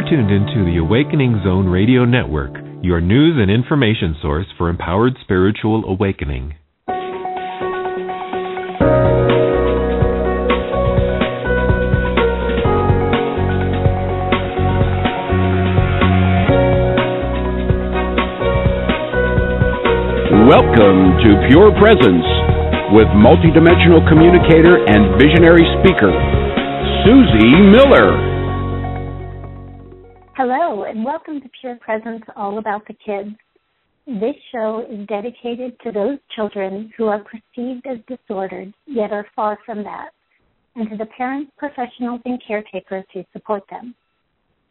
You're tuned into the Awakening Zone Radio Network, your news and information source for empowered spiritual awakening. Welcome to Pure Presence with multidimensional communicator and visionary speaker, Susie Miller. Hello, and welcome to Pure Presence, all about the kids. This show is dedicated to those children who are perceived as disordered, yet are far from that, and to the parents, professionals, and caretakers who support them.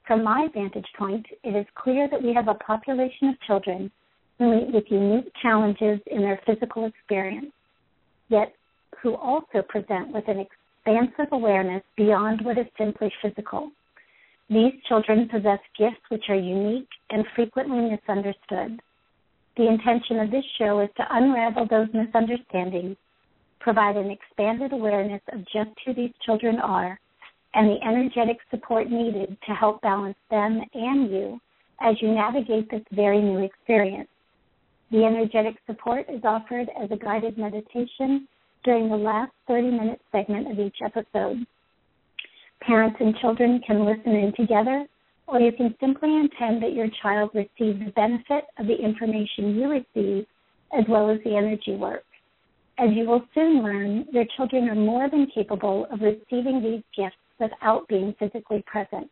From my vantage point, it is clear that we have a population of children who meet with unique challenges in their physical experience, yet who also present with an expansive awareness beyond what is simply physical. These children possess gifts which are unique and frequently misunderstood. The intention of this show is to unravel those misunderstandings, provide an expanded awareness of just who these children are, and the energetic support needed to help balance them and you as you navigate this very new experience. The energetic support is offered as a guided meditation during the last 30-minute segment of each episode. Parents and children can listen in together, or you can simply intend that your child receive the benefit of the information you receive as well as the energy work. As you will soon learn, your children are more than capable of receiving these gifts without being physically present.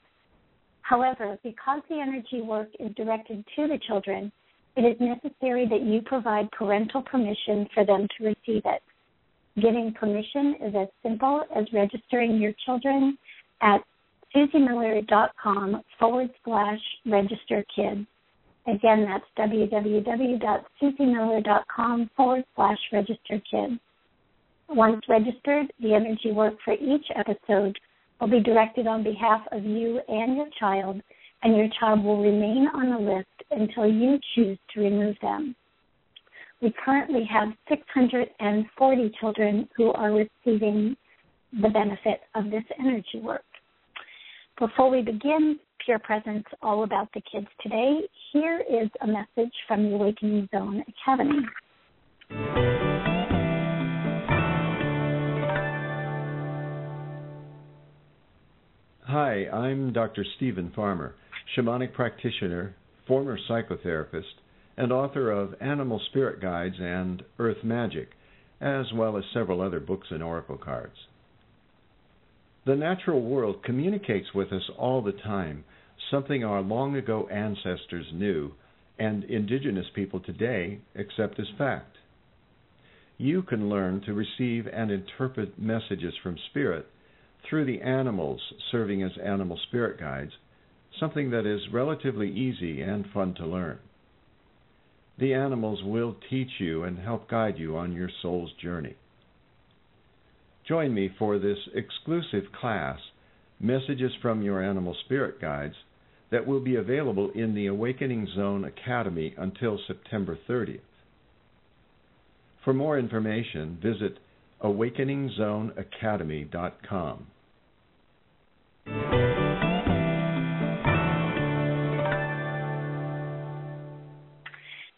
However, because the energy work is directed to the children, it is necessary that you provide parental permission for them to receive it. Giving permission is as simple as registering your children at susiemiller.com/registerkids. Again, that's www.susiemiller.com/registerkids. Once registered, the energy work for each episode will be directed on behalf of you and your child will remain on the list until you choose to remove them. We currently have 640 children who are receiving the benefit of this energy work. Before we begin Pure Presence, all about the kids today, here is a message from the Awakening Zone Academy. Hi, I'm Dr. Stephen Farmer, shamanic practitioner, former psychotherapist, and author of Animal Spirit Guides and Earth Magic, as well as several other books and oracle cards. The natural world communicates with us all the time, something our long ago ancestors knew, and indigenous people today accept as fact. You can learn to receive and interpret messages from spirit through the animals serving as animal spirit guides, something that is relatively easy and fun to learn. The animals will teach you and help guide you on your soul's journey. Join me for this exclusive class, Messages from Your Animal Spirit Guides, that will be available in the Awakening Zone Academy until September 30th. For more information, visit awakeningzoneacademy.com.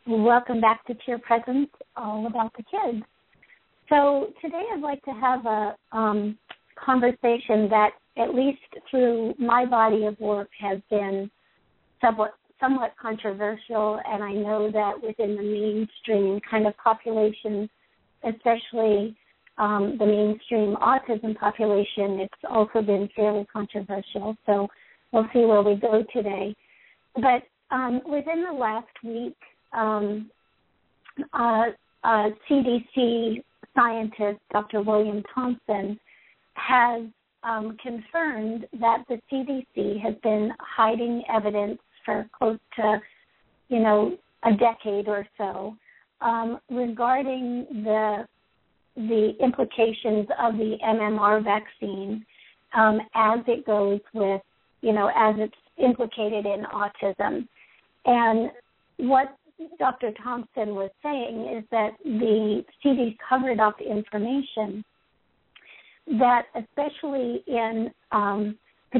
Welcome back to Pure Presence, all about the kids. So today I'd like to have a conversation that, at least through my body of work, has been somewhat controversial, and I know that within the mainstream kind of population, especially the mainstream autism population, it's also been fairly controversial, so we'll see where we go today. But within the last week, CDC scientist Dr. William Thompson has confirmed that the CDC has been hiding evidence for close to, a decade or so regarding the implications of the MMR vaccine as it goes with, as it's implicated in autism. And what Dr. Thompson was saying is that the CDC covered up information that, especially in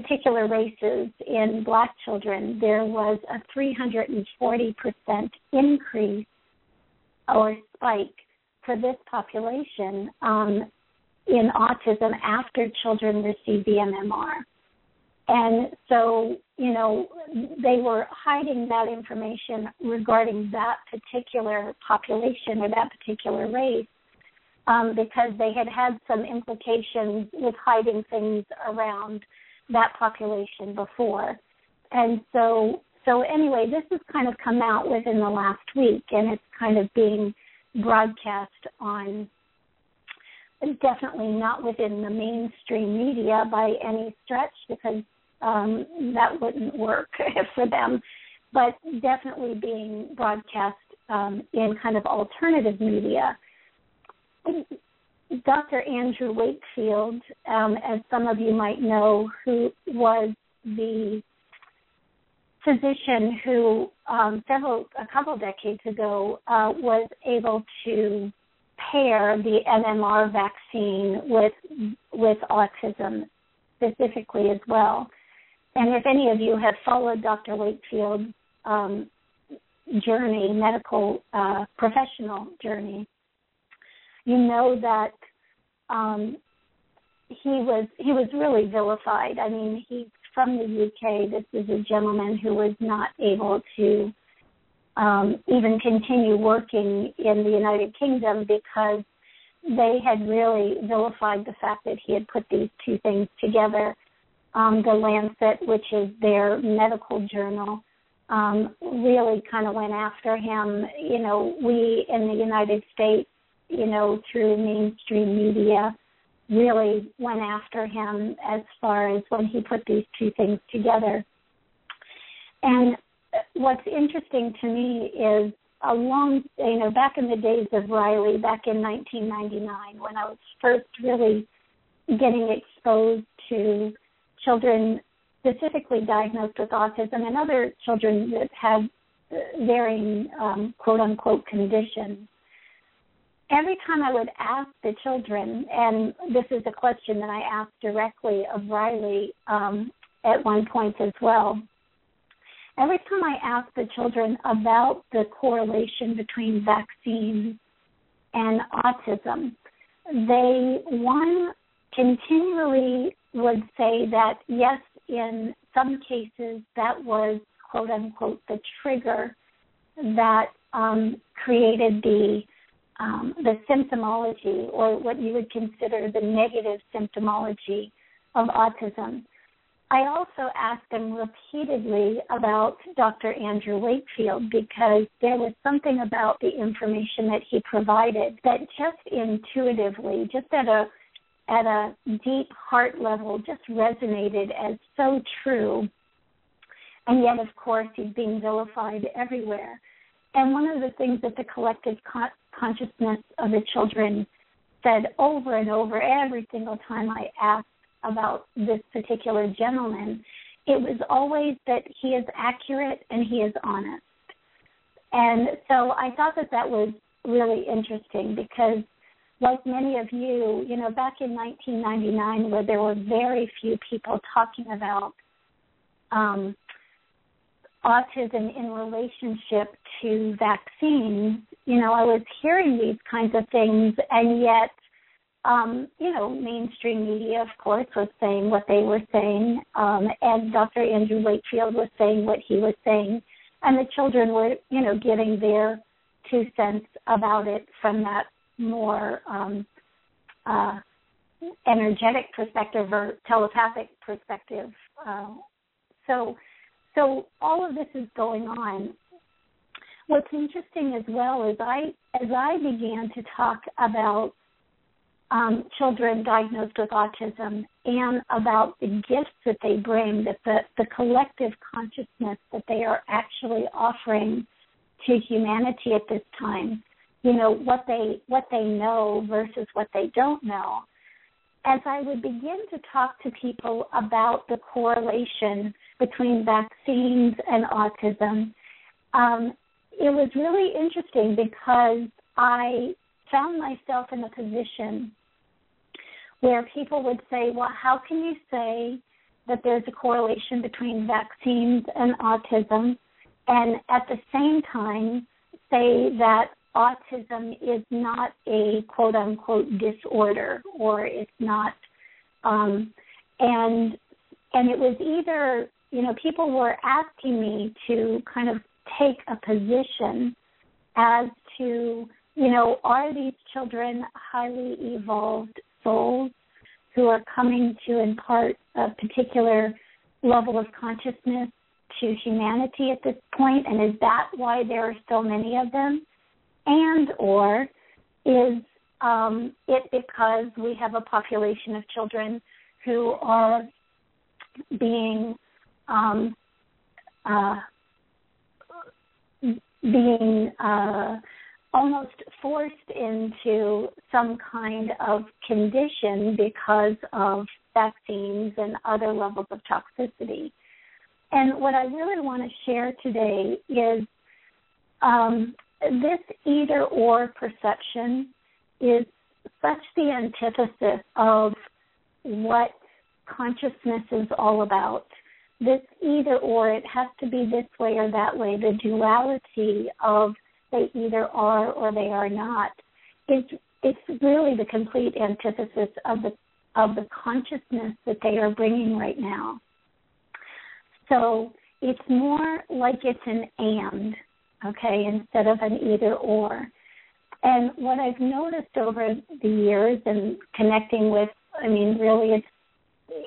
particular races in Black children, there was a 340% increase or spike for this population in autism after children received the MMR. And so, you know, they were hiding that information regarding that particular population or that particular race because they had had some implications with hiding things around that population before. And so anyway, this has kind of come out within the last week, and it's kind of being broadcast on, definitely not within the mainstream media by any stretch, because that wouldn't work for them, but definitely being broadcast in kind of alternative media. Dr. Andrew Wakefield, as some of you might know, who was the physician who a couple decades ago was able to pair the MMR vaccine with autism specifically as well. And if any of you have followed Dr. Wakefield's journey, medical professional journey, you know that he was really vilified. I mean, he's from the UK. This is a gentleman who was not able to even continue working in the United Kingdom because they had really vilified the fact that he had put these two things together. The Lancet, which is their medical journal, really kind of went after him. You know, we in the United States, you know, through mainstream media, really went after him as far as when he put these two things together. And what's interesting to me is back in the days of Riley, back in 1999, when I was first really getting exposed to children specifically diagnosed with autism and other children that had varying, quote-unquote, conditions, every time I would ask the children, and this is a question that I asked directly of Riley at one point as well, every time I asked the children about the correlation between vaccines and autism, they, one, continually would say that, yes, in some cases that was, quote-unquote, the trigger that created the symptomology, or what you would consider the negative symptomology of autism. I also asked them repeatedly about Dr. Andrew Wakefield because there was something about the information that he provided that just intuitively, just at a deep heart level, just resonated as so true. And yet, of course, he's being vilified everywhere. And one of the things that the collective consciousness of the children said over and over every single time I asked about this particular gentleman, it was always that he is accurate and he is honest. And so I thought that was really interesting because, like many of you, you know, back in 1999 where there were very few people talking about autism in relationship to vaccines, you know, I was hearing these kinds of things, and yet, you know, mainstream media, of course, was saying what they were saying, and Dr. Andrew Wakefield was saying what he was saying, and the children were, you know, giving their 2 cents about it from that more energetic perspective or telepathic perspective. So all of this is going on. What's interesting as well is as I began to talk about children diagnosed with autism and about the gifts that they bring, that the collective consciousness that they are actually offering to humanity at this time, you know, what they know versus what they don't know. As I would begin to talk to people about the correlation between vaccines and autism, it was really interesting because I found myself in a position where people would say, well, how can you say that there's a correlation between vaccines and autism, and at the same time say that autism is not a quote-unquote disorder, or it's not, and it was either, you know, people were asking me to kind of take a position as to, you know, are these children highly evolved souls who are coming to impart a particular level of consciousness to humanity at this point, and is that why there are so many of them? And or is it because we have a population of children who are being almost forced into some kind of condition because of vaccines and other levels of toxicity? And what I really want to share today is this either-or perception is such the antithesis of what consciousness is all about. This either-or, it has to be this way or that way, the duality of they either are or they are not, it's really the complete antithesis of the consciousness that they are bringing right now. So it's more like it's an and, okay, instead of an either or. And what I've noticed over the years and connecting with, I mean, really it's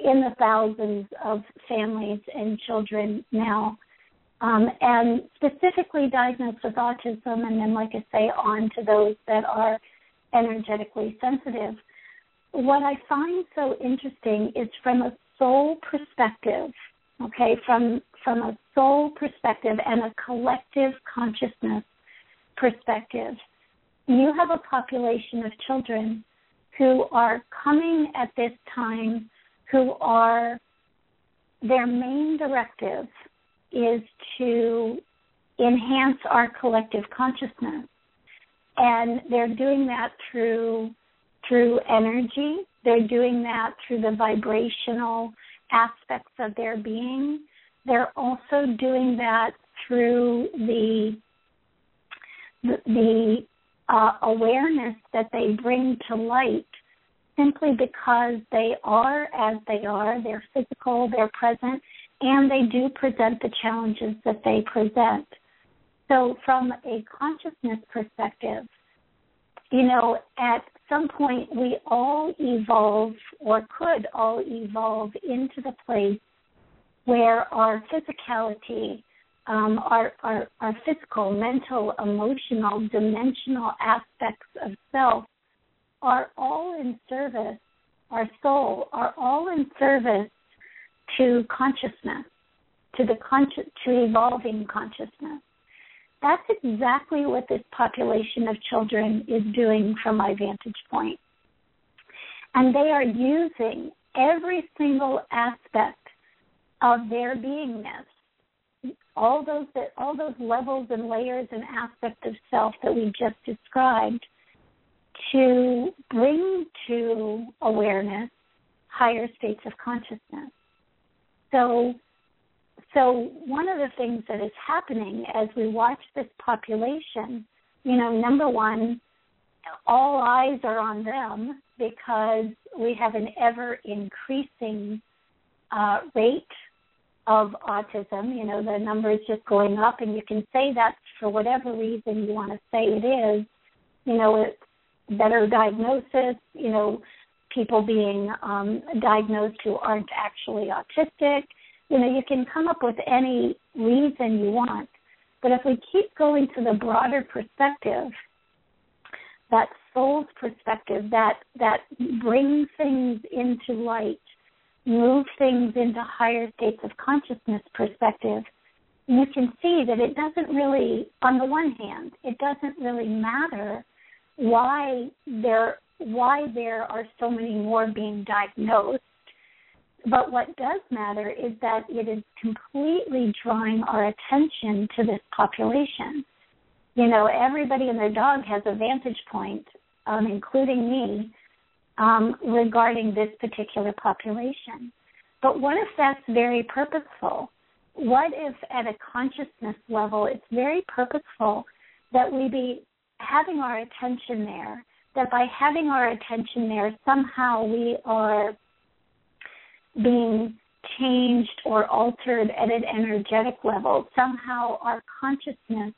in the thousands of families and children now, and specifically diagnosed with autism, and then, like I say, on to those that are energetically sensitive. What I find so interesting is from a soul perspective, okay, from a soul perspective and a collective consciousness perspective, you have a population of children who are coming at this time who are, their main directive is to enhance our collective consciousness. And they're doing that through energy. They're doing that through the vibrational aspects of their being. They're also doing that through the awareness that they bring to light simply because they are as they are. They're physical, they're present, and they do present the challenges that they present. So from a consciousness perspective, you know, at some point we all evolve or could all evolve into the place where our physicality, our physical, mental, emotional, dimensional aspects of self are all in service, our soul, are all in service to consciousness, to evolving consciousness. That's exactly what this population of children is doing from my vantage point. And they are using every single aspect of their beingness, all those levels and layers and aspects of self that we just described, to bring to awareness higher states of consciousness. So one of the things that is happening as we watch this population, you know, number one, all eyes are on them because we have an ever-increasing rate of autism. You know, the number is just going up, and you can say that for whatever reason you want to say it is. You know, it's better diagnosis, you know, people being diagnosed who aren't actually autistic. You know, you can come up with any reason you want. But if we keep going to the broader perspective, that soul's perspective, that brings things into light, move things into higher states of consciousness perspective, you can see that it doesn't really, on the one hand, it doesn't really matter why there are so many more being diagnosed. But what does matter is that it is completely drawing our attention to this population. You know, everybody and their dog has a vantage point, including me, regarding this particular population. But what if that's very purposeful? What if at a consciousness level it's very purposeful that we be having our attention there, that by having our attention there, somehow we are being changed or altered at an energetic level. Somehow our consciousness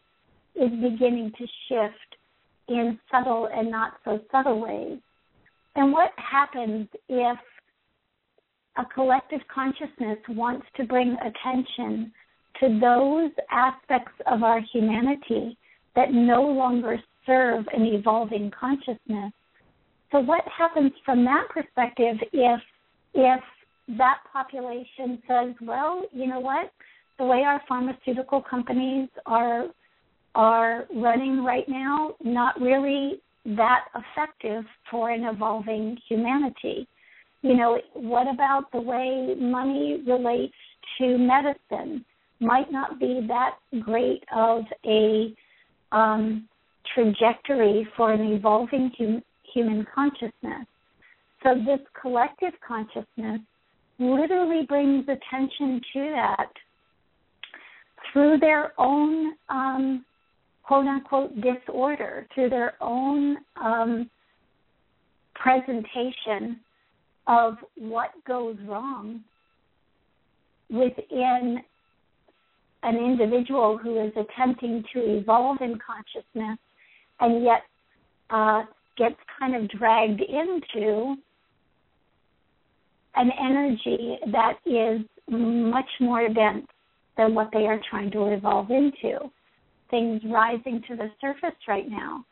is beginning to shift in subtle and not so subtle ways. And what happens if a collective consciousness wants to bring attention to those aspects of our humanity that no longer serve an evolving consciousness? So what happens from that perspective if that population says, well, you know what, the way our pharmaceutical companies are running right now, not really that effective for an evolving humanity. You know, what about the way money relates to medicine? Might not be that great of a trajectory for an evolving human consciousness. So this collective consciousness literally brings attention to that through their own quote-unquote disorder, through their own presentation of what goes wrong within an individual who is attempting to evolve in consciousness and yet gets kind of dragged into an energy that is much more dense than what they are trying to evolve into. Things rising to the surface right now.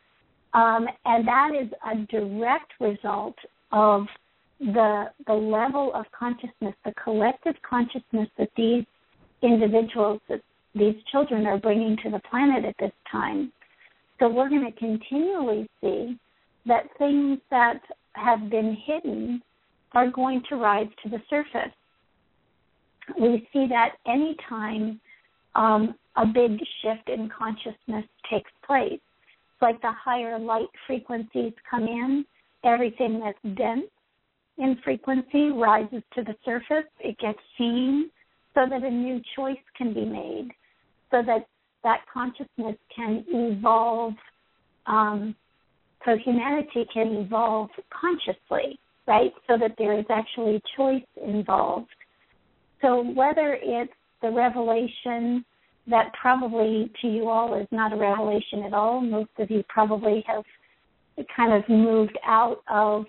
And that is a direct result of the level of consciousness, the collective consciousness that these individuals, that these children are bringing to the planet at this time. So we're going to continually see that things that have been hidden are going to rise to the surface. We see that any time a big shift in consciousness takes place. It's like the higher light frequencies come in, everything that's dense in frequency rises to the surface, it gets seen so that a new choice can be made, so that that consciousness can evolve, so humanity can evolve consciously, right? So that there is actually choice involved. So whether it's the revelation that probably to you all is not a revelation at all, most of you probably have kind of moved out of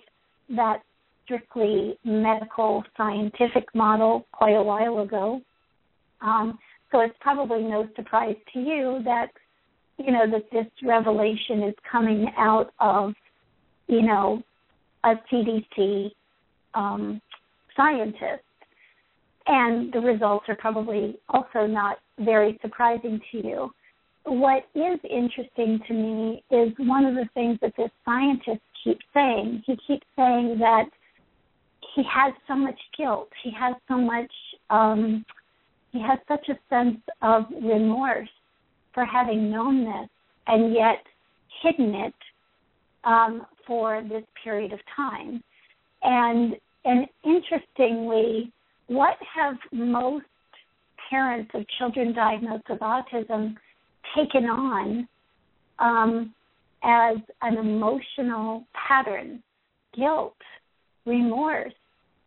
that strictly medical scientific model quite a while ago. So it's probably no surprise to you that, you know, that this revelation is coming out of, you know, a CDC scientist. And the results are probably also not very surprising to you. What is interesting to me is one of the things that this scientist keeps saying. He keeps saying that he has so much guilt. He has so much, he has such a sense of remorse for having known this and yet hidden it for this period of time. And interestingly, what have most parents of children diagnosed with autism taken on as an emotional pattern? Guilt, remorse.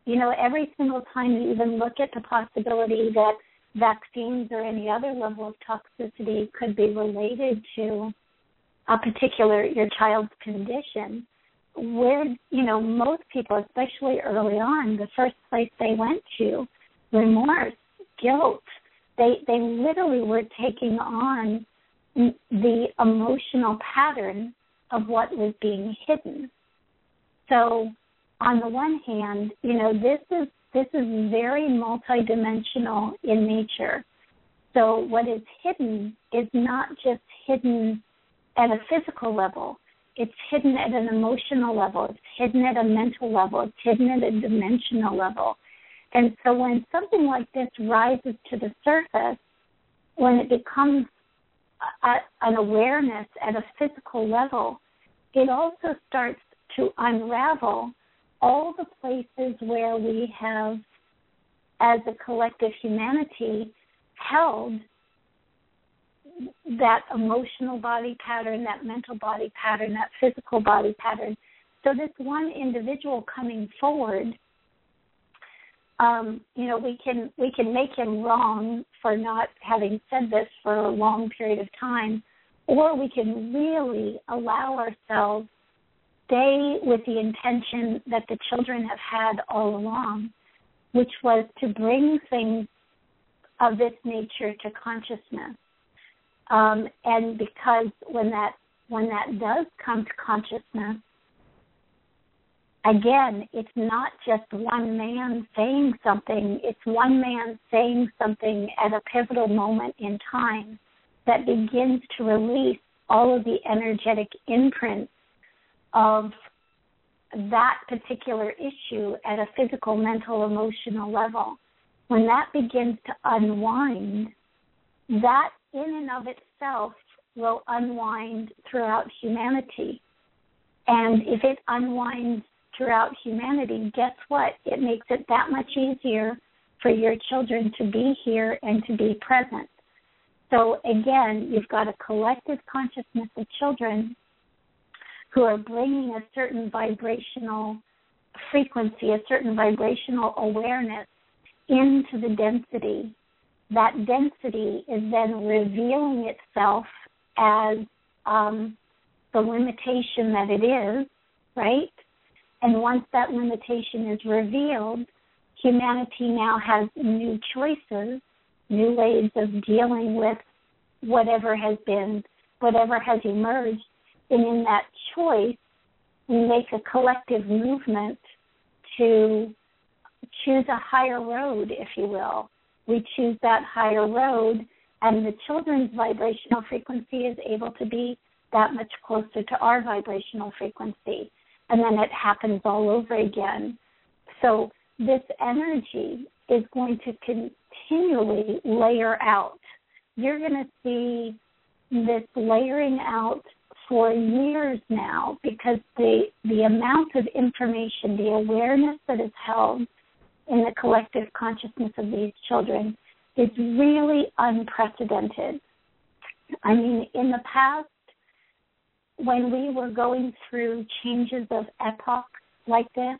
You know, every single time you even look at the possibility that vaccines or any other level of toxicity could be related to a particular, your child's condition, where, you know, most people, especially early on, the first place they went to, remorse, guilt. They literally were taking on the emotional pattern of what was being hidden. So on the one hand, you know, this is very multidimensional in nature. So what is hidden is not just hidden at a physical level. It's hidden at an emotional level. It's hidden at a mental level. It's hidden at a dimensional level. And so when something like this rises to the surface, when it becomes an awareness at a physical level, it also starts to unravel all the places where we have as a collective humanity, held that emotional body pattern, that mental body pattern, that physical body pattern. So this one individual coming forward, we can make him wrong for not having said this for a long period of time, or we can really allow ourselves stay with the intention that the children have had all along, which was to bring things of this nature to consciousness. And because when that does come to consciousness, again, it's not just one man saying something. It's one man saying something at a pivotal moment in time that begins to release all of the energetic imprints of that particular issue at a physical, mental, emotional level. When that begins to unwind, that in and of itself will unwind throughout humanity. And if it unwinds throughout humanity, guess what? It makes it that much easier for your children to be here and to be present. So again, you've got a collective consciousness of children who are bringing a certain vibrational frequency, a certain vibrational awareness into the density. That density is then revealing itself as the limitation that it is, right? And once that limitation is revealed, humanity now has new choices, new ways of dealing with whatever has emerged. And in that choice, we make a collective movement to choose a higher road, if you will. We choose that higher road, and the children's vibrational frequency is able to be that much closer to our vibrational frequency. And then it happens all over again. So this energy is going to continually layer out. You're going to see this layering out for years now, because the amount of information, the awareness that is held in the collective consciousness of these children is really unprecedented. I mean, in the past, when we were going through changes of epoch like this,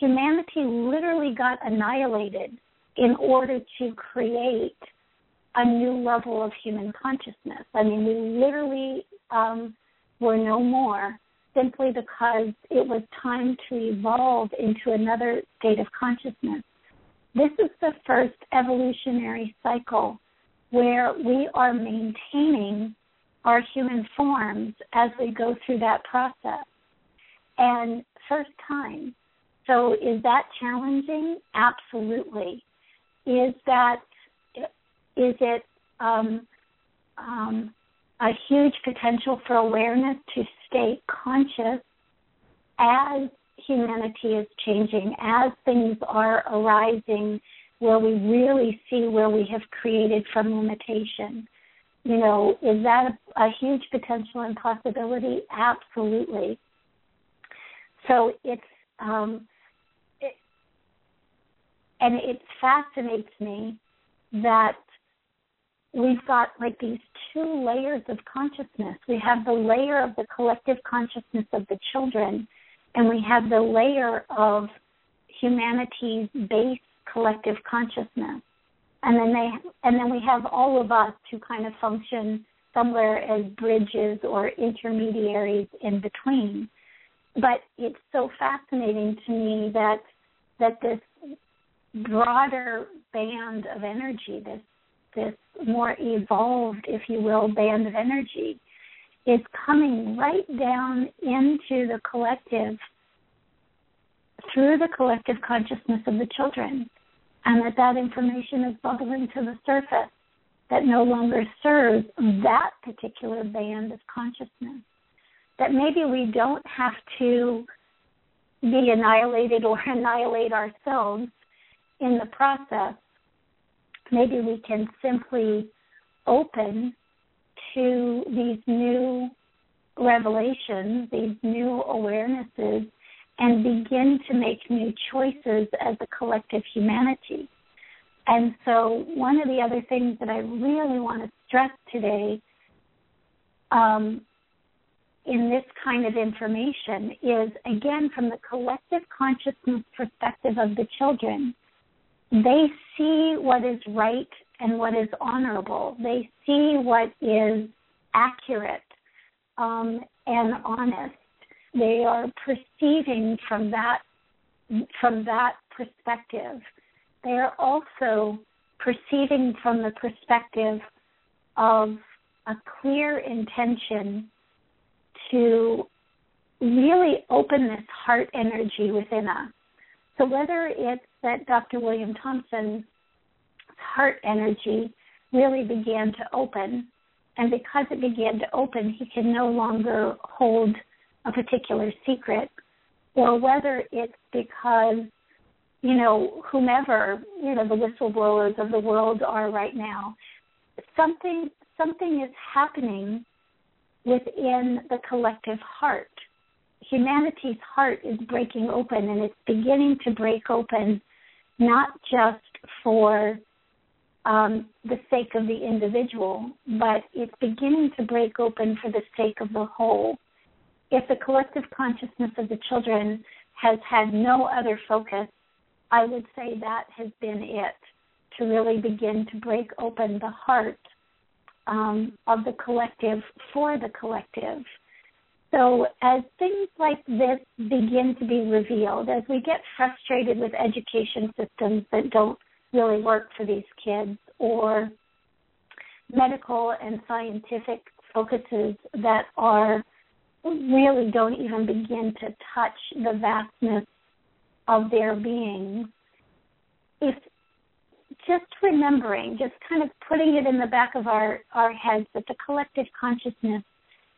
humanity literally got annihilated in order to create a new level of human consciousness. I mean, we literally were no more, simply because it was time to evolve into another state of consciousness. This is the first evolutionary cycle where we are maintaining our human forms as we go through that process. And first time. So is that challenging? Absolutely. Is it a huge potential for awareness to stay conscious as humanity is changing, as things are arising where we really see where we have created from limitation? You know, is that a huge potential and possibility? Absolutely. So it fascinates me that we've got like these two layers of consciousness. We have the layer of the collective consciousness of the children, and we have the layer of humanity's base collective consciousness. And then we have all of us who kind of function somewhere as bridges or intermediaries in between. But it's so fascinating to me that this broader band of energy, this more evolved, if you will, band of energy is coming right down into the collective through the collective consciousness of the children, and that information is bubbling to the surface that no longer serves that particular band of consciousness, that maybe we don't have to be annihilated or annihilate ourselves in the process. Maybe we can simply open to these new revelations, these new awarenesses, and begin to make new choices as a collective humanity. And so one of the other things that I really want to stress today in this kind of information is, again, from the collective consciousness perspective of the children, they see what is right and what is honorable. They see what is accurate and honest. They are perceiving from that perspective. They are also perceiving from the perspective of a clear intention to really open this heart energy within us. So whether it's that Dr. William Thompson's heart energy really began to open, and because it began to open, he can no longer hold a particular secret, or whether it's because, you know, whomever, you know, the whistleblowers of the world are right now, something is happening within the collective heart. Humanity's heart is breaking open, and it's beginning to break open not just for the sake of the individual, but it's beginning to break open for the sake of the whole. If the collective consciousness of the children has had no other focus, I would say that has been it, to really begin to break open the heart of the collective for the collective. So as things like this begin to be revealed, as we get frustrated with education systems that don't really work for these kids, or medical and scientific focuses that are really don't even begin to touch the vastness of their being, if just remembering, just kind of putting it in the back of our heads that the collective consciousness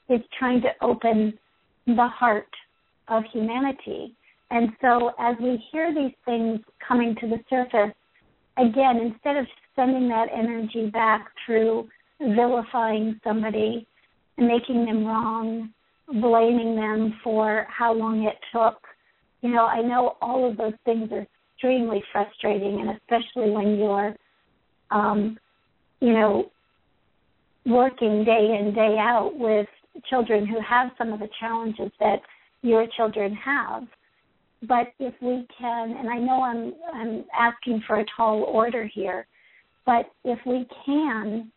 is trying to open the heart of humanity. And so as we hear these things coming to the surface, again, instead of sending that energy back through vilifying somebody, making them wrong, blaming them for how long it took, you know, I know all of those things are extremely frustrating, and especially when you're, you know, working day in, day out with children who have some of the challenges that your children have. But if we can, and I know I'm asking for a tall order here, but if we can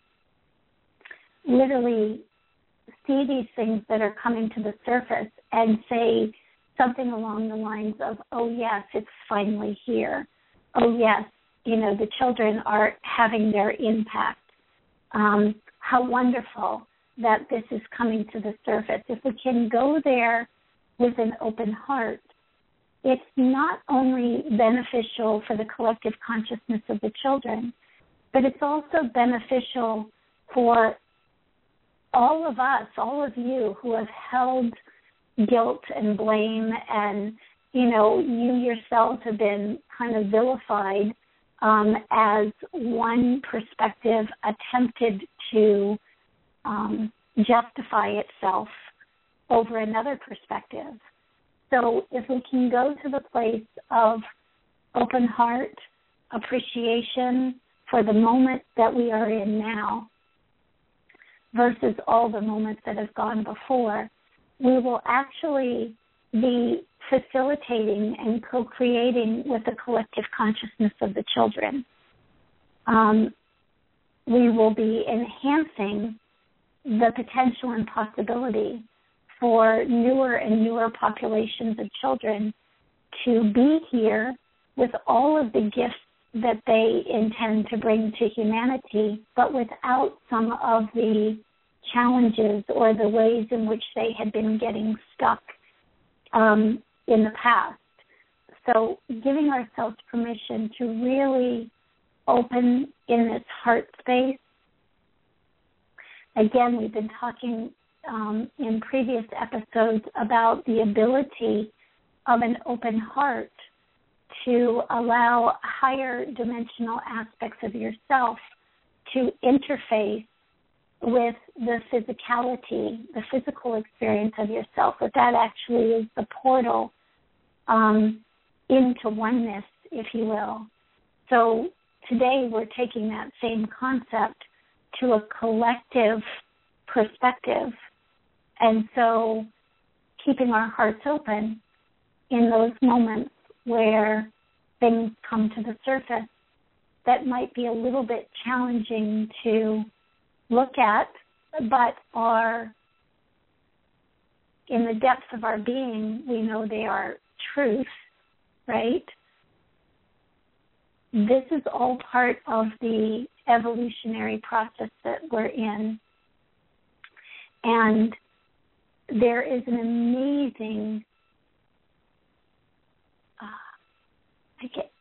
literally see these things that are coming to the surface and say something along the lines of, oh, yes, it's finally here. Oh, yes, you know, the children are having their impact. How wonderful that this is coming to the surface. If we can go there with an open heart, it's not only beneficial for the collective consciousness of the children, but it's also beneficial for all of us, all of you who have held guilt and blame and, you know, you yourselves have been kind of vilified as one perspective attempted to justify itself over another perspective. So if we can go to the place of open heart, appreciation for the moment that we are in now versus all the moments that have gone before, we will actually be facilitating and co-creating with the collective consciousness of the children. We will be enhancing the potential and possibility for newer and newer populations of children to be here with all of the gifts that they intend to bring to humanity, but without some of the challenges or the ways in which they had been getting stuck in the past. So giving ourselves permission to really open in this heart space. Again, we've been talking in previous episodes about the ability of an open heart to allow higher dimensional aspects of yourself to interface with the physicality, the physical experience of yourself, but that actually is the portal into oneness, if you will. So today we're taking that same concept to a collective perspective. And so keeping our hearts open in those moments where things come to the surface that might be a little bit challenging to look at, but are in the depths of our being, we know they are truth, right? This is all part of the evolutionary process that we're in. And there is an amazing,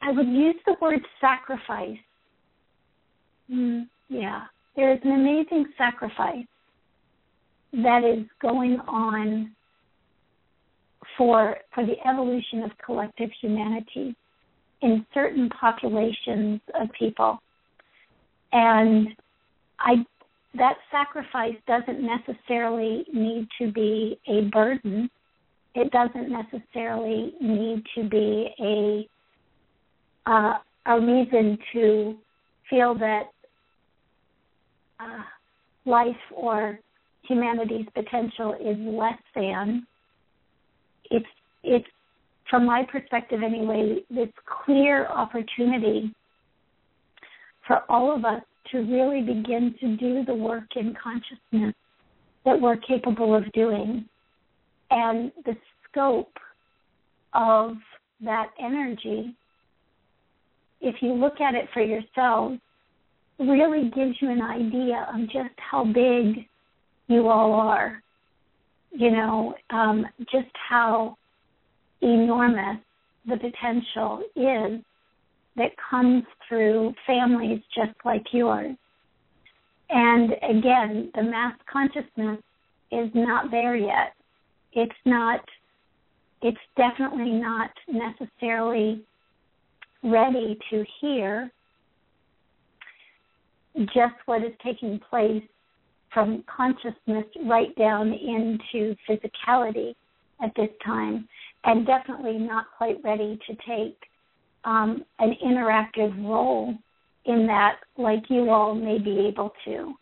I would use the word sacrifice. There is an amazing sacrifice that is going on for the evolution of collective humanity in certain populations of people. And that sacrifice doesn't necessarily need to be a burden. It doesn't necessarily need to be a reason to feel that life or humanity's potential is less than. It's from my perspective anyway, this clear opportunity for all of us to really begin to do the work in consciousness that we're capable of doing. And the scope of that energy, if you look at it for yourselves, really gives you an idea of just how big you all are, just how enormous the potential is that comes through families just like yours. And again, the mass consciousness is not there yet. It's definitely not necessarily ready to hear just what is taking place from consciousness right down into physicality at this time, and definitely not quite ready to take an interactive role in that like you all may be able to.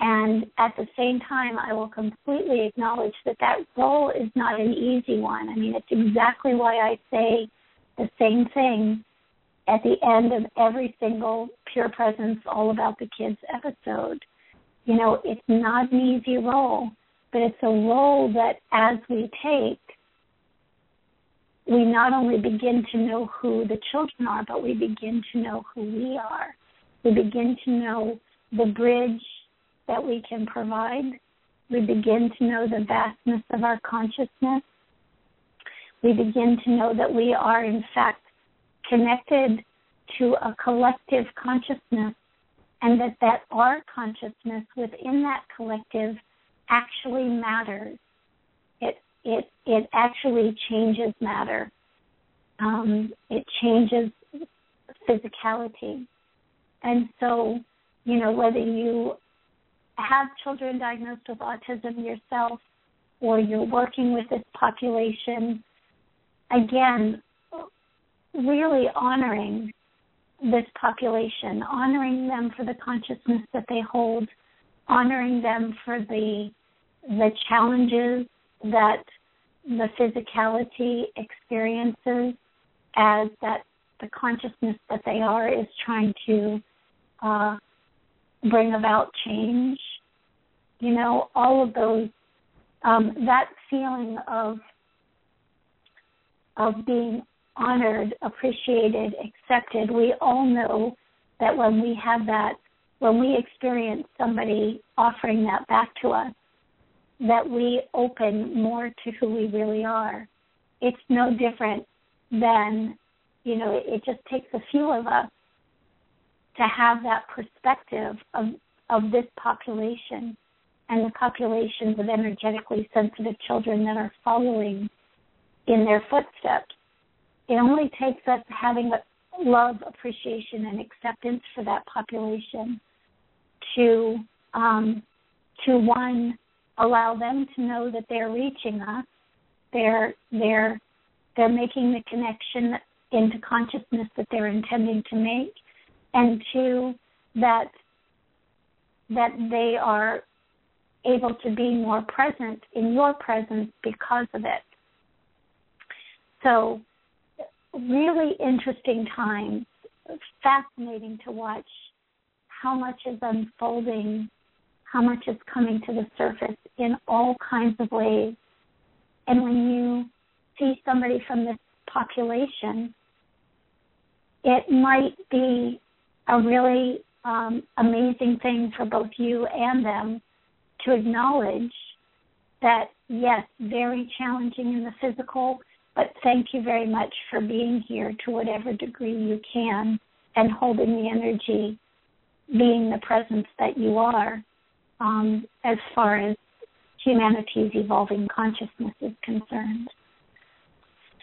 And at the same time, I will completely acknowledge that role is not an easy one. I mean, it's exactly why I say the same thing at the end of every single Pure Presence All About the Kids episode. It's not an easy role, but it's a role that as we take, we not only begin to know who the children are, but we begin to know who we are. We begin to know the bridge that we can provide. We begin to know the vastness of our consciousness. We begin to know that we are, in fact, connected to a collective consciousness, and that our consciousness within that collective actually matters. It actually changes matter. It changes physicality. And so, whether you have children diagnosed with autism yourself or you're working with this population, again, really honoring this population, honoring them for the consciousness that they hold, honoring them for the challenges that the physicality experiences as that the consciousness that they are is trying to bring about change. All of those, that feeling of being honored, appreciated, accepted. We all know that when we have that, when we experience somebody offering that back to us, that we open more to who we really are. It's no different than, it just takes a few of us to have that perspective of this population and the populations of energetically sensitive children that are following in their footsteps. It only takes us having love, appreciation, and acceptance for that population to one, allow them to know that they're reaching us, they're making the connection into consciousness that they're intending to make, and two, that they are able to be more present in your presence because of it. So really interesting times, fascinating to watch how much is unfolding, how much is coming to the surface in all kinds of ways. And when you see somebody from this population, it might be a really amazing thing for both you and them to acknowledge that, yes, very challenging in the physical, but thank you very much for being here to whatever degree you can and holding the energy, being the presence that you are as far as humanity's evolving consciousness is concerned.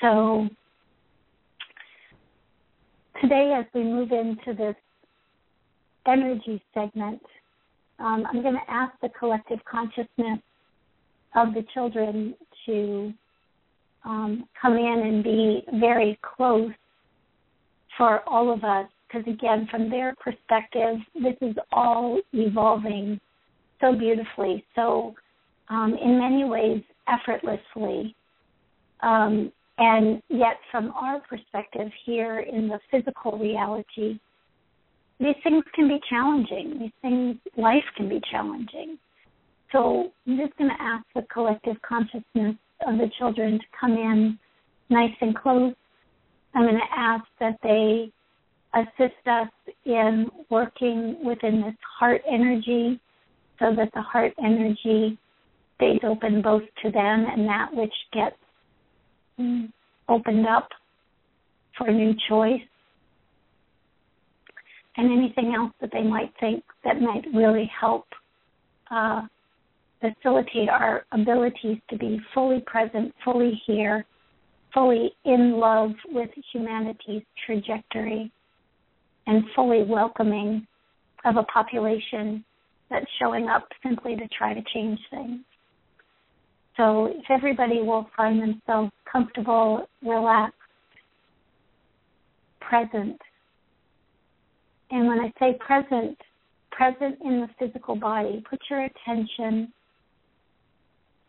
So today, as we move into this energy segment, I'm going to ask the collective consciousness of the children to come in and be very close for all of us, because again, from their perspective, this is all evolving so beautifully, so in many ways effortlessly, and yet from our perspective here in the physical reality, these things can be challenging. Life can be challenging. So I'm just going to ask the collective consciousness of the children to come in nice and close. I'm going to ask that they assist us in working within this heart energy so that the heart energy stays open both to them and that which gets opened up for new choice, and anything else that they might think that might really help facilitate our abilities to be fully present, fully here, fully in love with humanity's trajectory, and fully welcoming of a population that's showing up simply to try to change things. So if everybody will find themselves comfortable, relaxed, present, and when I say present, present in the physical body, put your attention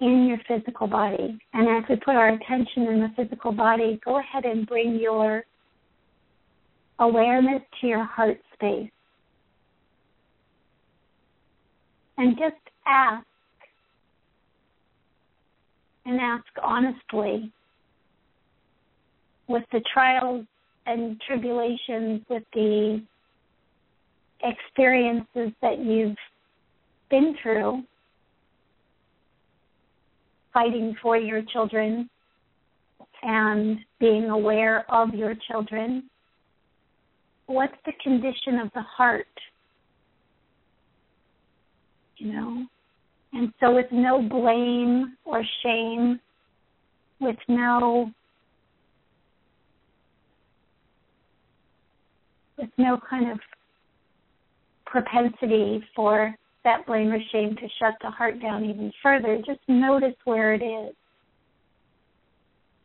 in your physical body. And as we put our attention in the physical body, go ahead and bring your awareness to your heart space. And just ask honestly, with the trials and tribulations, with the experiences that you've been through, fighting for your children and being aware of your children, what's the condition of the heart? You know? And so with no blame or shame, with no kind of propensity for that blame or shame to shut the heart down even further, just notice where it is.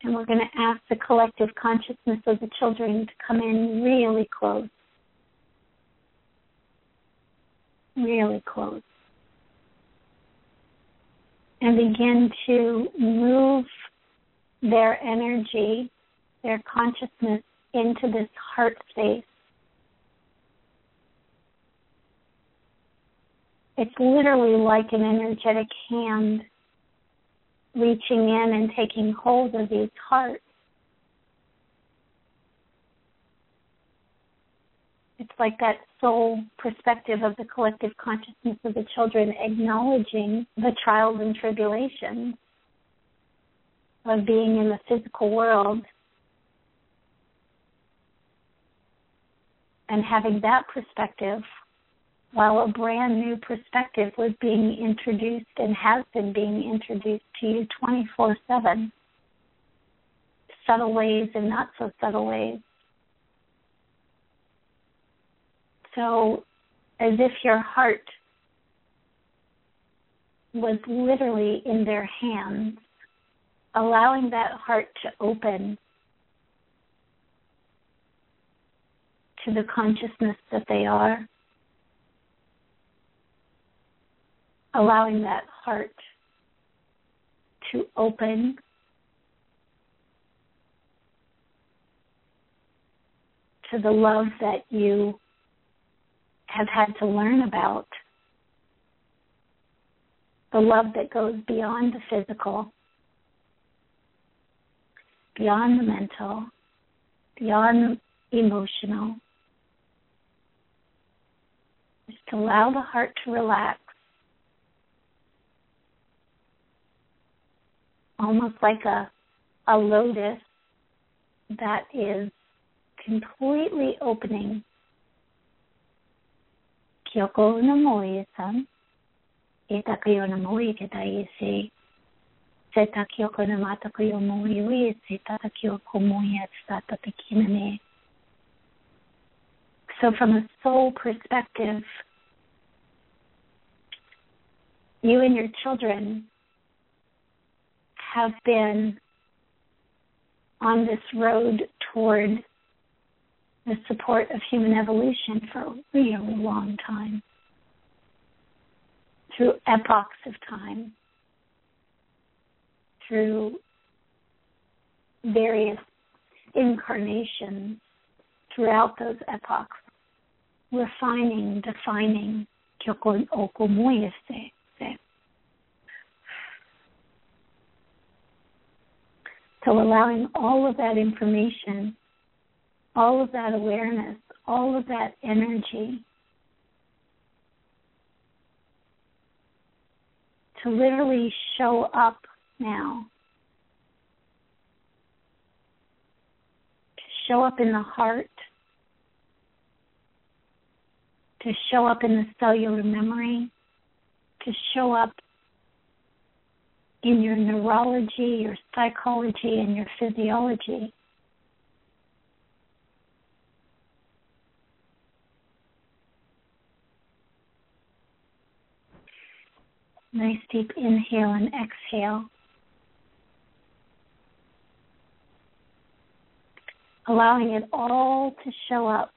And we're going to ask the collective consciousness of the children to come in really close. Really close. And begin to move their energy, their consciousness into this heart space. It's literally like an energetic hand reaching in and taking hold of these hearts. It's like that soul perspective of the collective consciousness of the children acknowledging the trials and tribulations of being in the physical world and having that perspective, while a brand new perspective was being introduced and has been being introduced to you 24/7, subtle ways and not so subtle ways. So as if your heart was literally in their hands, allowing that heart to open to the consciousness that they are, allowing that heart to open to the love that you have had to learn about, the love that goes beyond the physical, beyond the mental, beyond the emotional. Just allow the heart to relax, almost like a lotus that is completely opening. Kyoko namoye-san, etakuyo namoye ketaise, seta kyoko namatakuyo moye, seta kyoko moye stata tekinane. So from a soul perspective, you and your children have been on this road toward the support of human evolution for a really long time, through epochs of time, through various incarnations throughout those epochs, refining, defining, kyoko okomoyese. So allowing all of that information, all of that awareness, all of that energy to literally show up now, to show up in the heart, to show up in the cellular memory, to show up in your neurology, your psychology, and your physiology. Nice deep inhale and exhale. Allowing it all to show up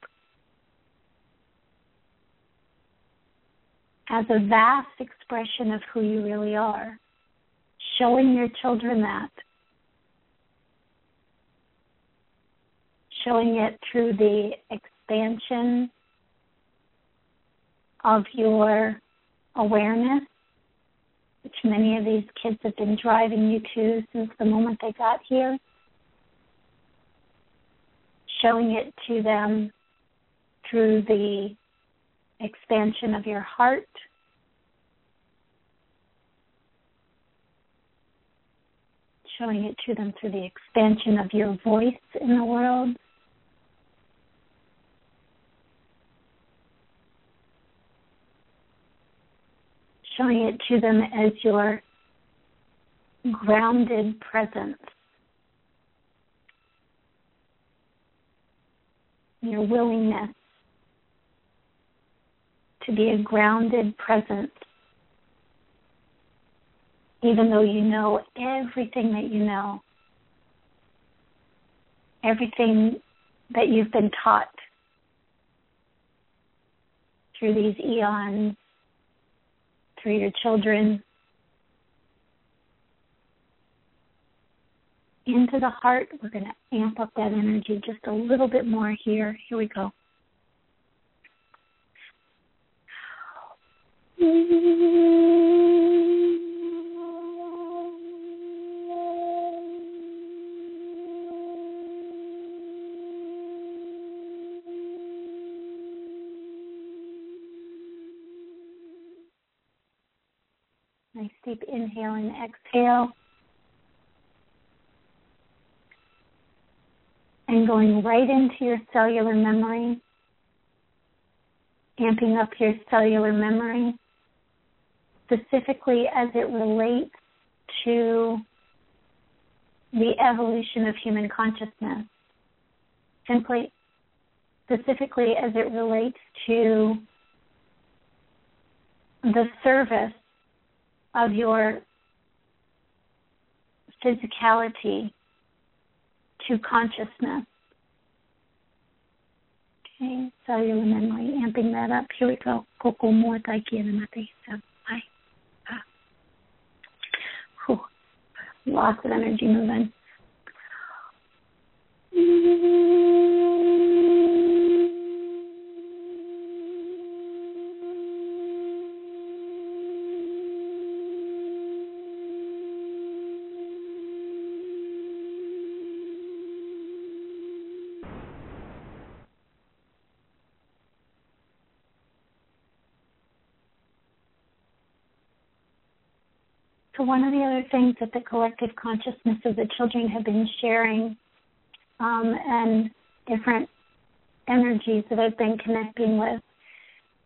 as a vast expression of who you really are. Showing your children that. Showing it through the expansion of your awareness, which many of these kids have been driving you to since the moment they got here. Showing it to them through the expansion of your heart. Showing it to them through the expansion of your voice in the world. Showing it to them as your grounded presence, your willingness to be a grounded presence, even though you know everything that you know, everything that you've been taught through these eons, through your children, into the heart. We're going to amp up that energy just a little bit more here. Here we go. Nice deep inhale and exhale. And going right into your cellular memory, amping up your cellular memory, specifically as it relates to the evolution of human consciousness, specifically as it relates to the service of your physicality to consciousness, Okay, cellular memory, amping that up. Here we go. Koko mo taiki anamate. So, hi. Lots of energy moving. So one of the other things that the collective consciousness of the children have been sharing and different energies that I've been connecting with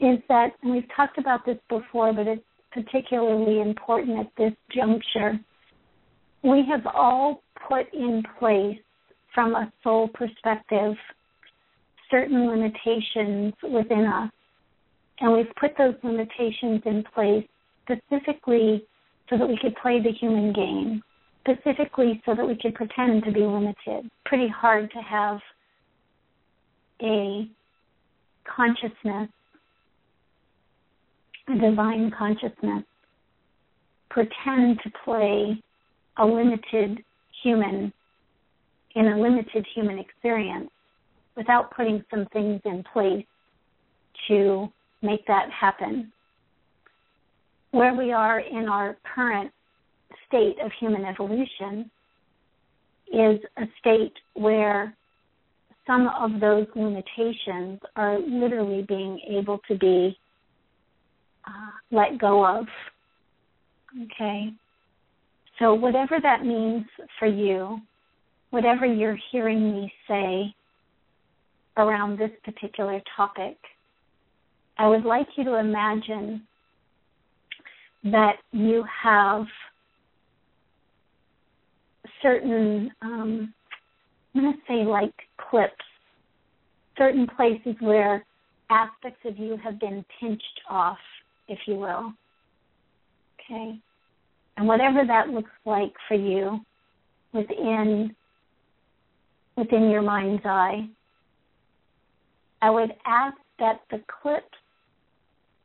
is that, and we've talked about this before, but it's particularly important at this juncture, we have all put in place from a soul perspective certain limitations within us. And we've put those limitations in place specifically so that we could play the human game, specifically so that we could pretend to be limited. Pretty hard to have a consciousness, a divine consciousness, pretend to play a limited human in a limited human experience without putting some things in place to make that happen. Where we are in our current state of human evolution is a state where some of those limitations are literally being able to be let go of. Okay? So whatever that means for you, whatever you're hearing me say around this particular topic, I would like you to imagine that you have certain, I'm going to say like clips, certain places where aspects of you have been pinched off, if you will. Okay? And whatever that looks like for you within your mind's eye, I would ask that the clips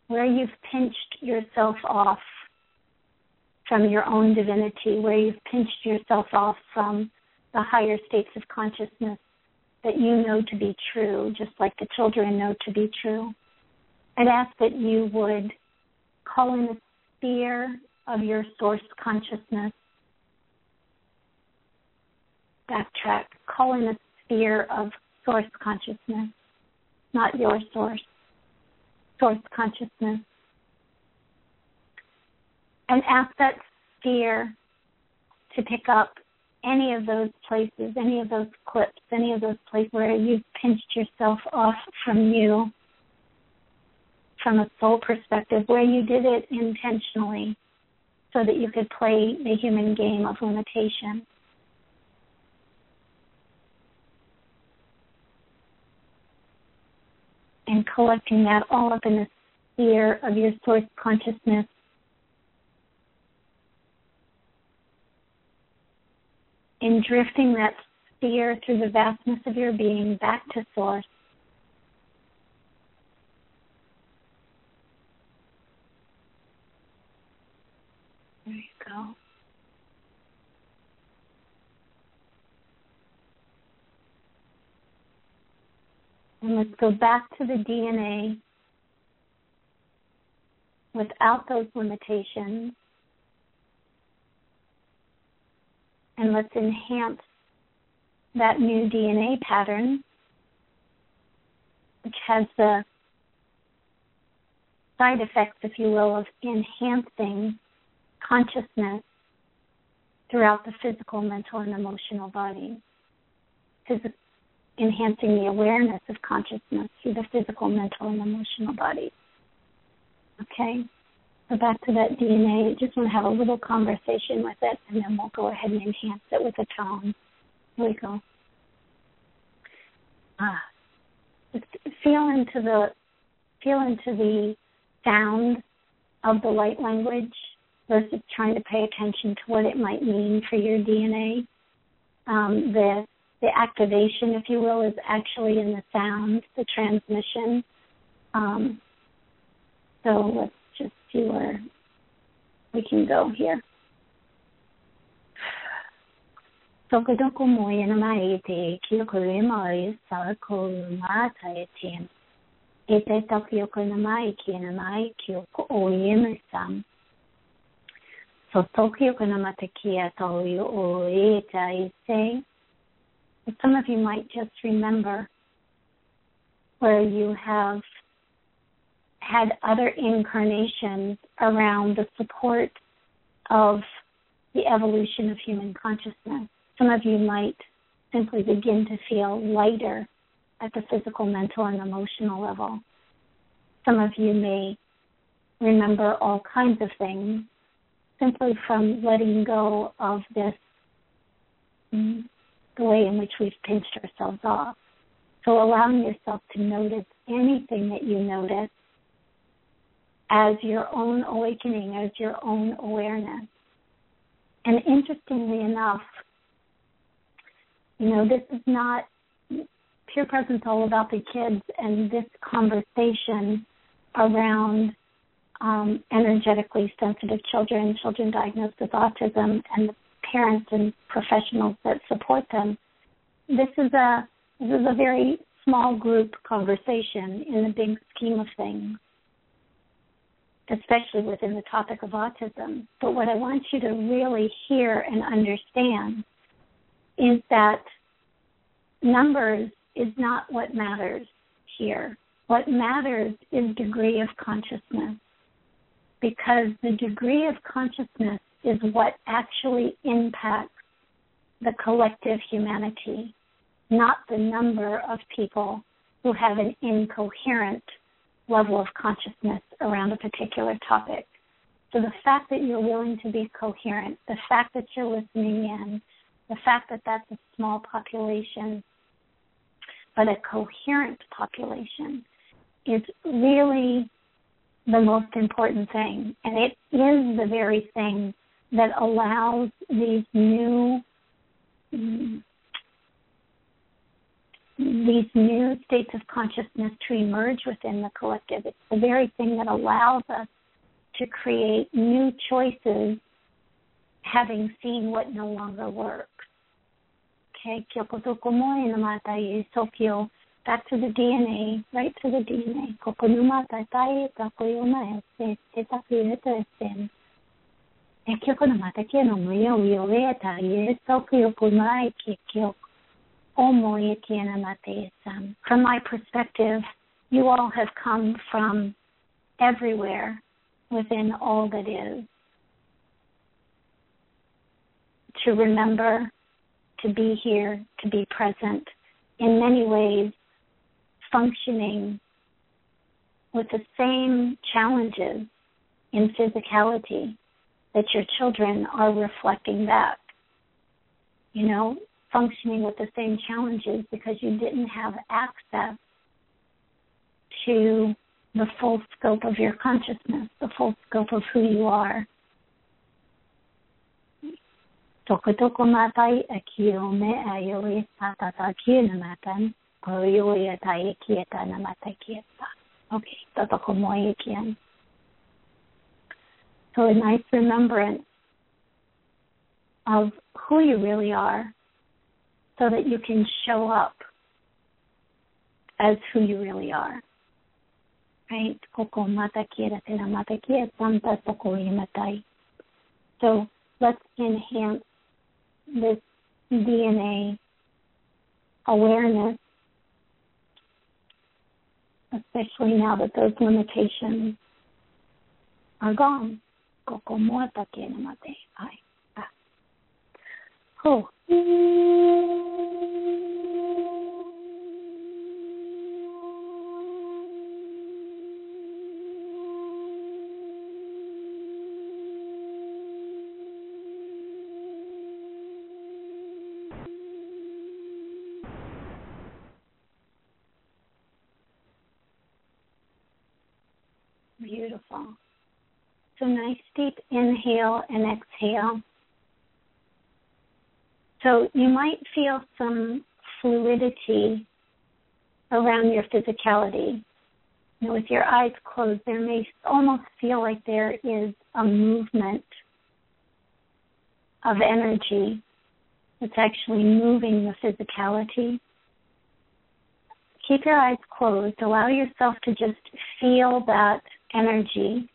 where you've pinched yourself off from your own divinity, where you've pinched yourself off from the higher states of consciousness that you know to be true, just like the children know to be true, I'd ask that you would call in the sphere of your source consciousness. Backtrack. Call in the sphere of source consciousness, not your source. Source consciousness, and ask that sphere to pick up any of those places, any of those clips, any of those places where you've pinched yourself off from you, from a soul perspective, where you did it intentionally so that you could play the human game of limitation. And collecting that all up in the sphere of your source consciousness. And drifting that sphere through the vastness of your being back to source. There you go. And let's go back to the DNA without those limitations. And let's enhance that new DNA pattern, which has the side effects, if you will, of enhancing consciousness throughout the physical, mental, and emotional body. Enhancing the awareness of consciousness through the physical, mental, and emotional body. Okay? So back to that DNA. I just want to have a little conversation with it, and then we'll go ahead and enhance it with a tone. Here we go. Feel into the sound of the light language versus trying to pay attention to what it might mean for your DNA. The the activation, if you will, is actually in the sound, the transmission. So let's just see where we can go here. Some of you might just remember where you have had other incarnations around the support of the evolution of human consciousness. Some of you might simply begin to feel lighter at the physical, mental, and emotional level. Some of you may remember all kinds of things simply from letting go of this, the way in which we've pinched ourselves off. So allowing yourself to notice anything that you notice as your own awakening, as your own awareness. And interestingly enough, you know, this is not Pure Presence all about the kids, and this conversation around energetically sensitive children, children diagnosed with autism, and the parents and professionals that support them. This is a very small group conversation in the big scheme of things, especially within the topic of autism. But what I want you to really hear and understand is that numbers is not what matters here. What matters is degree of consciousness, because the degree of consciousness is what actually impacts the collective humanity, not the number of people who have an incoherent level of consciousness around a particular topic. So the fact that you're willing to be coherent, the fact that you're listening in, the fact that that's a small population, but a coherent population, is really the most important thing. And it is the very thing that allows these new states of consciousness to emerge within the collective. It's the very thing that allows us to create new choices, having seen what no longer works. Okay, back to the DNA, right to the DNA. From my perspective, you all have come from everywhere within all that is, to remember, to be here, to be present, in many ways functioning with the same challenges in physicality that your children are reflecting back. You know, functioning with the same challenges because you didn't have access to the full scope of your consciousness, the full scope of who you are. So a nice remembrance of who you really are so that you can show up as who you really are. Right? So let's enhance this DNA awareness, especially now that those limitations are gone. Oh. Beautiful. So nice deep inhale and exhale. So you might feel some fluidity around your physicality. You know, with your eyes closed, there may almost feel like there is a movement of energy that's actually moving the physicality. Keep your eyes closed. Allow yourself to just feel that energy,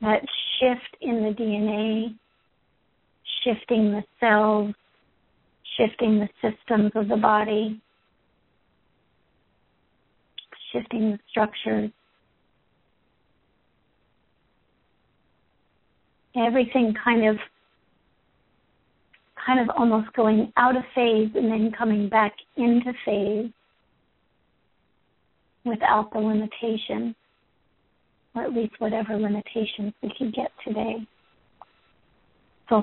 that shift in the DNA, shifting the cells, shifting the systems of the body, shifting the structures. Everything kind of almost going out of phase and then coming back into phase without the limitation, or at least whatever limitations we could get today. So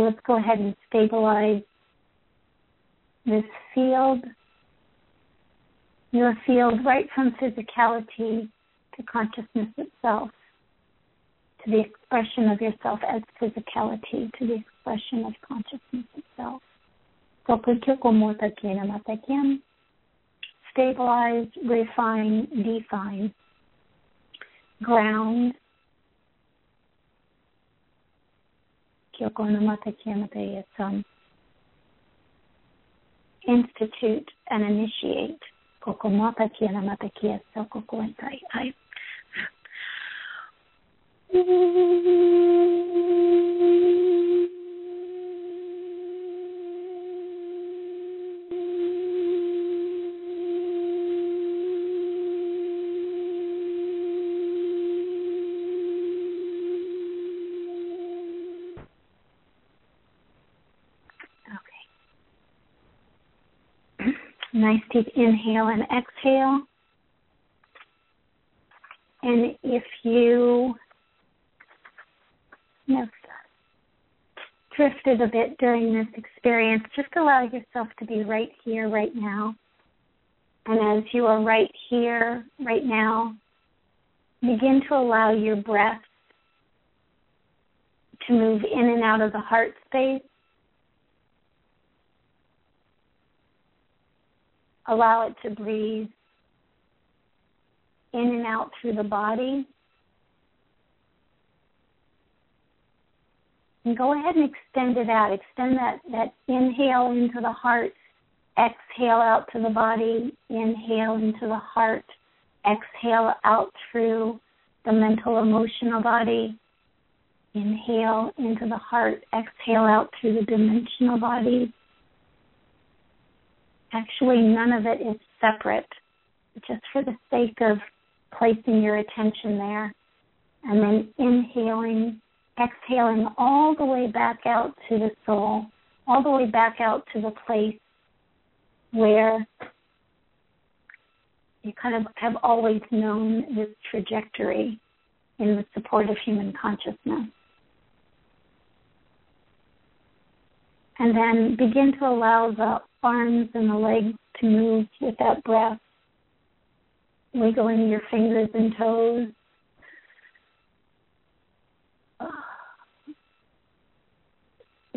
let's go ahead and stabilize this field, your field, right from physicality to consciousness itself, to the expression of yourself as physicality, to the expression of consciousness itself. Stabilize, refine, define, ground. Institute and initiate. Nice deep inhale and exhale. And if you have drifted a bit during this experience, just allow yourself to be right here, right now. And as you are right here, right now, begin to allow your breath to move in and out of the heart space. Allow it to breathe in and out through the body. And go ahead and extend it out. Extend that inhale into the heart. Exhale out to the body. Inhale into the heart. Exhale out through the mental, emotional body. Inhale into the heart. Exhale out through the dimensional body. Actually, none of it is separate, just for the sake of placing your attention there. And then inhaling, exhaling all the way back out to the soul, all the way back out to the place where you kind of have always known this trajectory in the support of human consciousness. And then begin to allow the arms and the legs to move with that breath, wiggling your fingers and toes.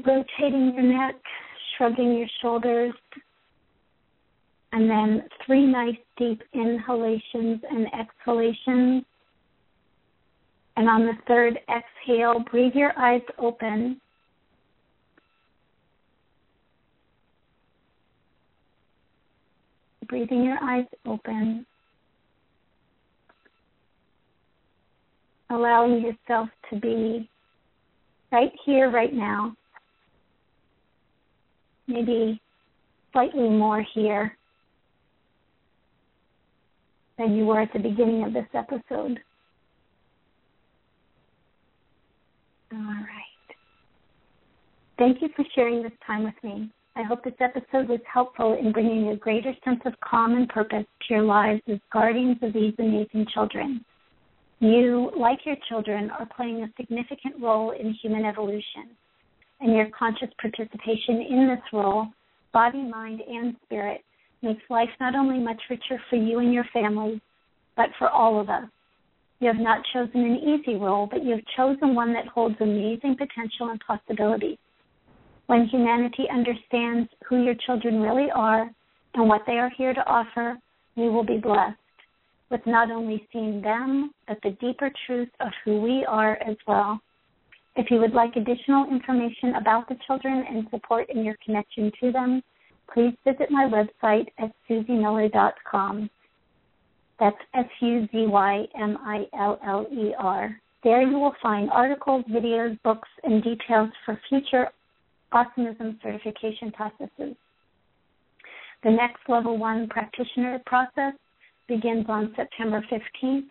Rotating your neck, shrugging your shoulders, and then three nice deep inhalations and exhalations. And on the third exhale, breathe your eyes open. Breathing your eyes open, allowing yourself to be right here, right now, maybe slightly more here than you were at the beginning of this episode. All right. Thank you for sharing this time with me. I hope this episode was helpful in bringing a greater sense of calm and purpose to your lives as guardians of these amazing children. You, like your children, are playing a significant role in human evolution, and your conscious participation in this role, body, mind, and spirit, makes life not only much richer for you and your family, but for all of us. You have not chosen an easy role, but you have chosen one that holds amazing potential and possibility. When humanity understands who your children really are and what they are here to offer, we will be blessed with not only seeing them, but the deeper truth of who we are as well. If you would like additional information about the children and support in your connection to them, please visit my website at suziemiller.com. That's SUZYMILLER. There you will find articles, videos, books, and details for future Awesomeism certification processes. The next Level 1 practitioner process begins on September 15th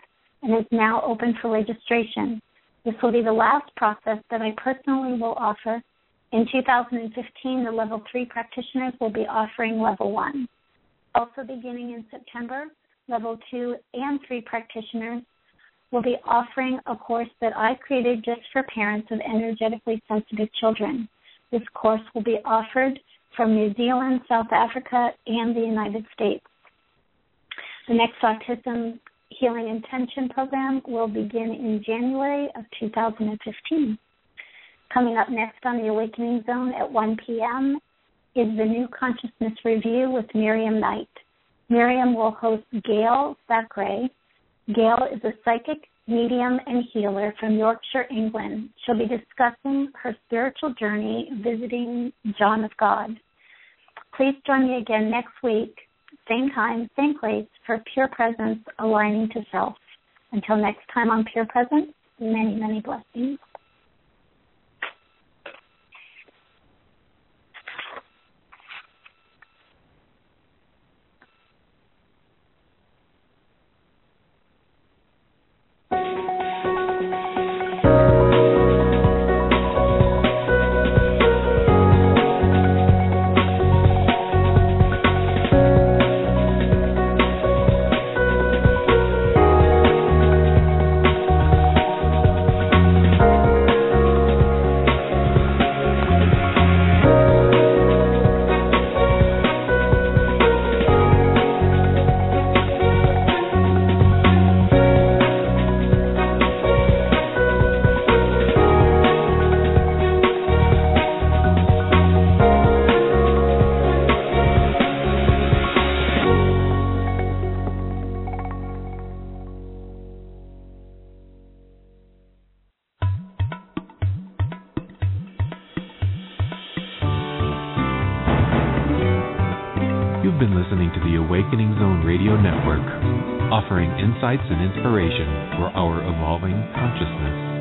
and is now open for registration. This will be the last process that I personally will offer. In 2015, the Level 3 practitioners will be offering Level 1. Also beginning in September, Level 2 and 3 practitioners will be offering a course that I created just for parents of energetically sensitive children. This course will be offered from New Zealand, South Africa, and the United States. The next Autism Healing Intention Program will begin in January of 2015. Coming up next on the Awakening Zone at 1 p.m. is the New Consciousness Review with Miriam Knight. Miriam will host Gail Sacre. Gail is a psychic medium and healer from Yorkshire, England. She'll be discussing her spiritual journey visiting John of God. Please join me again next week, same time, same place, for Pure Presence, Aligning to Self. Until next time on Pure Presence, many, many blessings. Awakening Zone Radio Network, offering insights and inspiration for our evolving consciousness.